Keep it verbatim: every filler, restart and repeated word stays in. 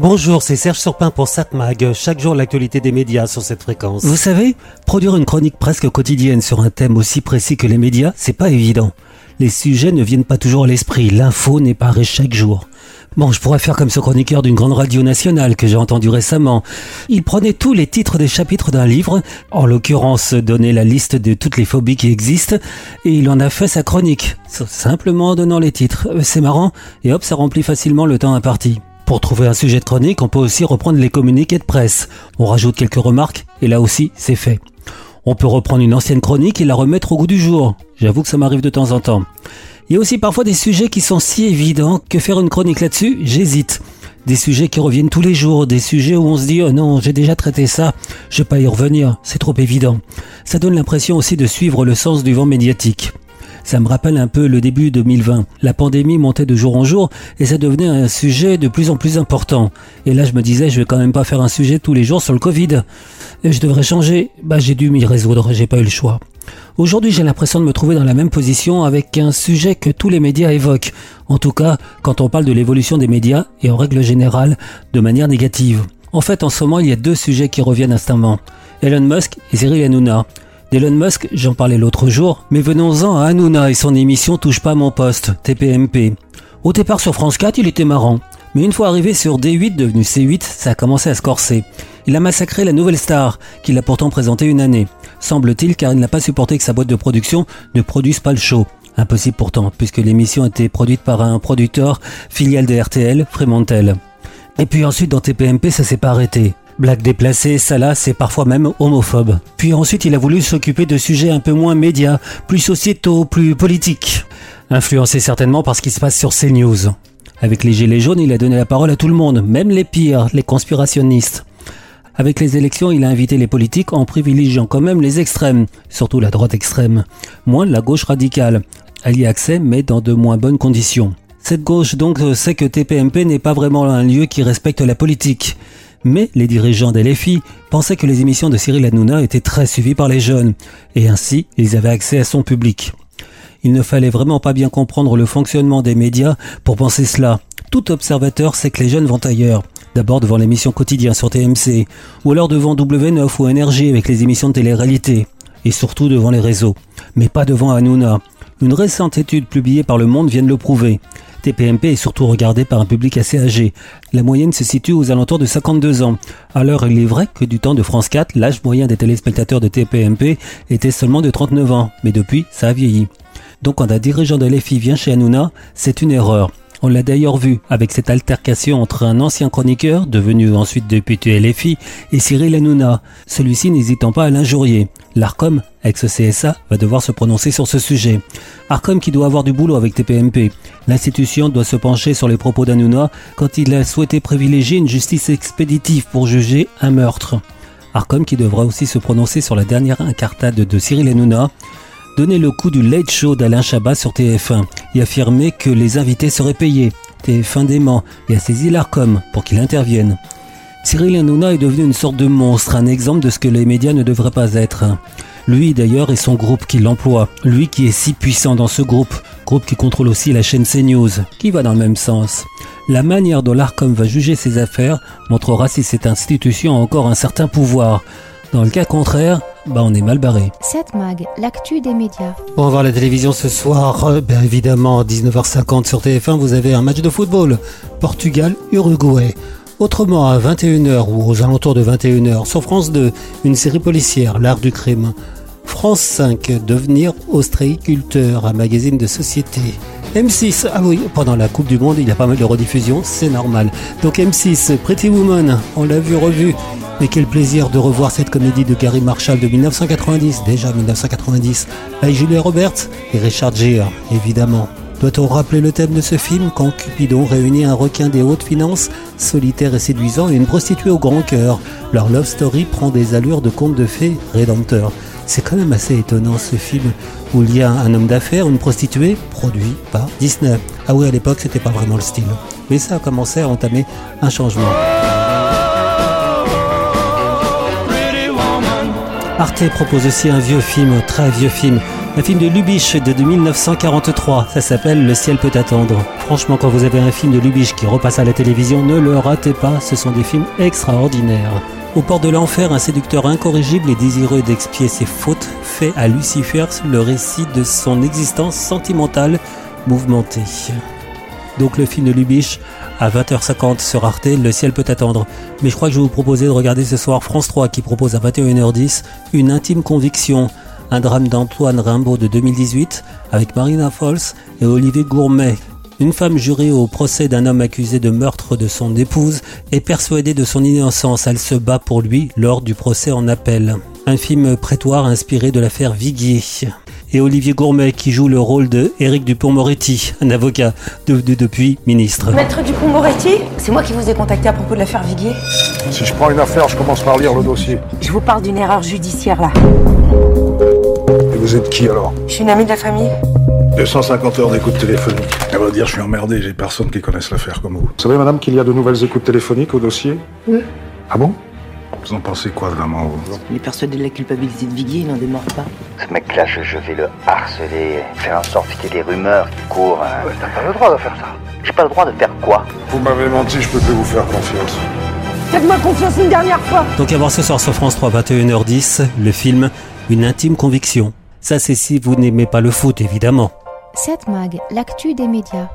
Bonjour, c'est Serge Surpin pour Satmag. Chaque jour, l'actualité des médias sur cette fréquence. Vous savez, produire une chronique presque quotidienne sur un thème aussi précis que les médias, c'est pas évident. Les sujets ne viennent pas toujours à l'esprit, l'info n'est pas rare chaque jour. Bon, je pourrais faire comme ce chroniqueur d'une grande radio nationale que j'ai entendu récemment. Il prenait tous les titres des chapitres d'un livre, en l'occurrence donnait la liste de toutes les phobies qui existent, et il en a fait sa chronique, simplement en donnant les titres. C'est marrant, et hop, ça remplit facilement le temps imparti. Pour trouver un sujet de chronique, on peut aussi reprendre les communiqués de presse. On rajoute quelques remarques, et là aussi, c'est fait. On peut reprendre une ancienne chronique et la remettre au goût du jour. J'avoue que ça m'arrive de temps en temps. Il y a aussi parfois des sujets qui sont si évidents que faire une chronique là-dessus, j'hésite. Des sujets qui reviennent tous les jours, des sujets où on se dit « Oh non, j'ai déjà traité ça, je vais pas y revenir, c'est trop évident ». Ça donne l'impression aussi de suivre le sens du vent médiatique. Ça me rappelle un peu le début deux mille vingt. La pandémie montait de jour en jour et ça devenait un sujet de plus en plus important. Et là, je me disais, je vais quand même pas faire un sujet tous les jours sur le Covid. Et je devrais changer. Bah, j'ai dû m'y résoudre. J'ai pas eu le choix. Aujourd'hui, j'ai l'impression de me trouver dans la même position avec un sujet que tous les médias évoquent. En tout cas, quand on parle de l'évolution des médias et en règle générale, de manière négative. En fait, en ce moment, il y a deux sujets qui reviennent instamment. Elon Musk et Cyril Hanouna. Elon Musk, j'en parlais l'autre jour, mais venons-en à Hanouna et son émission Touche pas mon poste, T P M P. Au départ sur France quatre, il était marrant, mais une fois arrivé sur D huit devenu C huit, ça a commencé à se corser. Il a massacré la nouvelle star, qu'il a pourtant présentée une année. Semble-t-il car il n'a pas supporté que sa boîte de production ne produise pas le show. Impossible pourtant, puisque l'émission était produite par un producteur, filiale de R T L, Fremantle. Et puis ensuite dans T P M P, ça s'est pas arrêté. Blagues déplacées, salaces et parfois même homophobes. Puis ensuite, il a voulu s'occuper de sujets un peu moins médias, plus sociétaux, plus politiques. Influencé certainement par ce qui se passe sur CNews. Avec les gilets jaunes, il a donné la parole à tout le monde, même les pires, les conspirationnistes. Avec les élections, il a invité les politiques en privilégiant quand même les extrêmes, surtout la droite extrême, moins la gauche radicale. Elle y a accès, mais dans de moins bonnes conditions. Cette gauche donc sait que T P M P n'est pas vraiment un lieu qui respecte la politique. Mais les dirigeants de L F I pensaient que les émissions de Cyril Hanouna étaient très suivies par les jeunes, et ainsi, ils avaient accès à son public. Il ne fallait vraiment pas bien comprendre le fonctionnement des médias pour penser cela. Tout observateur sait que les jeunes vont ailleurs. D'abord devant l'émission quotidienne sur T M C, ou alors devant W neuf ou N R J avec les émissions de télé-réalité, et surtout devant les réseaux. Mais pas devant Hanouna. Une récente étude publiée par Le Monde vient de le prouver. T P M P est surtout regardé par un public assez âgé. La moyenne se situe aux alentours de cinquante-deux ans. Alors il est vrai que du temps de France quatre, l'âge moyen des téléspectateurs de T P M P était seulement de trente-neuf ans. Mais depuis, ça a vieilli. Donc quand un dirigeant de L F I vient chez Hanouna, c'est une erreur. On l'a d'ailleurs vu avec cette altercation entre un ancien chroniqueur, devenu ensuite député L F I, et Cyril Hanouna, celui-ci n'hésitant pas à l'injurier. L'Arcom, ex-C S A, va devoir se prononcer sur ce sujet. Arcom qui doit avoir du boulot avec T P M P. L'institution doit se pencher sur les propos d'Hanouna quand il a souhaité privilégier une justice expéditive pour juger un meurtre. Arcom qui devra aussi se prononcer sur la dernière incartade de Cyril Hanouna, donner le coup du late show d'Alain Chabat sur T F un et affirmer que les invités seraient payés. T F un dément et a saisi l'Arcom pour qu'il intervienne. Cyril Hanouna est devenu une sorte de monstre, un exemple de ce que les médias ne devraient pas être. Lui d'ailleurs et son groupe qui l'emploie, lui qui est si puissant dans ce groupe, groupe qui contrôle aussi la chaîne CNews, qui va dans le même sens. La manière dont l'Arcom va juger ses affaires montrera si cette institution a encore un certain pouvoir. Dans le cas contraire, bah on est mal barré. Satmag, l'actu des médias. Bon, on va voir la télévision ce soir. Euh, bien évidemment, à dix-neuf heures cinquante sur T F un, vous avez un match de football. Portugal-Uruguay. Autrement, à vingt et une heures ou aux alentours de vingt et une heures, sur France deux, une série policière, l'art du crime. France cinq, devenir ostréiculteur, un magazine de société. M six, ah oui, pendant la Coupe du Monde, il y a pas mal de rediffusions, c'est normal. Donc M six, Pretty Woman, on l'a vu, revu. Mais quel plaisir de revoir cette comédie de Gary Marshall de mille neuf cent quatre-vingt-dix, déjà mille neuf cent quatre-vingt-dix, avec Julia Roberts et Richard Gere, évidemment. Doit-on rappeler le thème de ce film quand Cupidon réunit un requin des hautes finances, solitaire et séduisant, et une prostituée au grand cœur? Leur love story prend des allures de conte de fées rédempteur. C'est quand même assez étonnant ce film où il y a un homme d'affaires, une prostituée, produit par Disney. Ah oui, à l'époque, c'était pas vraiment le style. Mais ça a commencé à entamer un changement. Arte propose aussi un vieux film, très vieux film, Un film de Lubitsch de mille neuf cent quarante-trois, ça s'appelle « Le ciel peut attendre ». Franchement, quand vous avez un film de Lubitsch qui repasse à la télévision, ne le ratez pas, ce sont des films extraordinaires. Au port de l'enfer, un séducteur incorrigible et désireux d'expier ses fautes fait à Lucifer le récit de son existence sentimentale mouvementée. Donc le film de Lubitsch à vingt heures cinquante sur Arte, Le ciel peut attendre. Mais je crois que je vais vous proposer de regarder ce soir France trois qui propose à vingt et une heures dix Une intime conviction, un drame d'Antoine Rimbaud de deux mille dix-huit avec Marina Foïs et Olivier Gourmet. Une femme jurée au procès d'un homme accusé de meurtre de son épouse est persuadée de son innocence. Elle se bat pour lui lors du procès en appel. Un film prétoire inspiré de l'affaire Viguier. Et Olivier Gourmet qui joue le rôle de Éric Dupond-Moretti, un avocat devenu depuis ministre. Maître Dupond-Moretti, c'est moi qui vous ai contacté à propos de l'affaire Viguier. Si je prends une affaire, je commence par lire le dossier. Je vous parle d'une erreur judiciaire là. Et vous êtes qui alors ? Je suis une amie de la famille. deux cent cinquante heures d'écoute téléphonique. À vrai dire, je suis emmerdé, j'ai personne qui connaisse l'affaire comme vous. Vous savez, madame, qu'il y a de nouvelles écoutes téléphoniques au dossier ? Oui. Ah bon ? Vous en pensez quoi, vraiment ? Il est persuadé de la culpabilité de Viguier, il n'en démord pas. Ce mec-là, je, je vais le harceler, faire en sorte qu'il y ait des rumeurs qui courent. Hein. Ouais, t'as pas le droit de faire ça. J'ai pas le droit de faire quoi ? Vous m'avez menti, je peux plus vous faire confiance. Faites-moi confiance une dernière fois ! Donc à voir ce soir sur France trois, vingt et une heures dix, le film « Une intime conviction ». Ça, c'est si vous n'aimez pas le foot, évidemment. Satmag, l'actu des médias.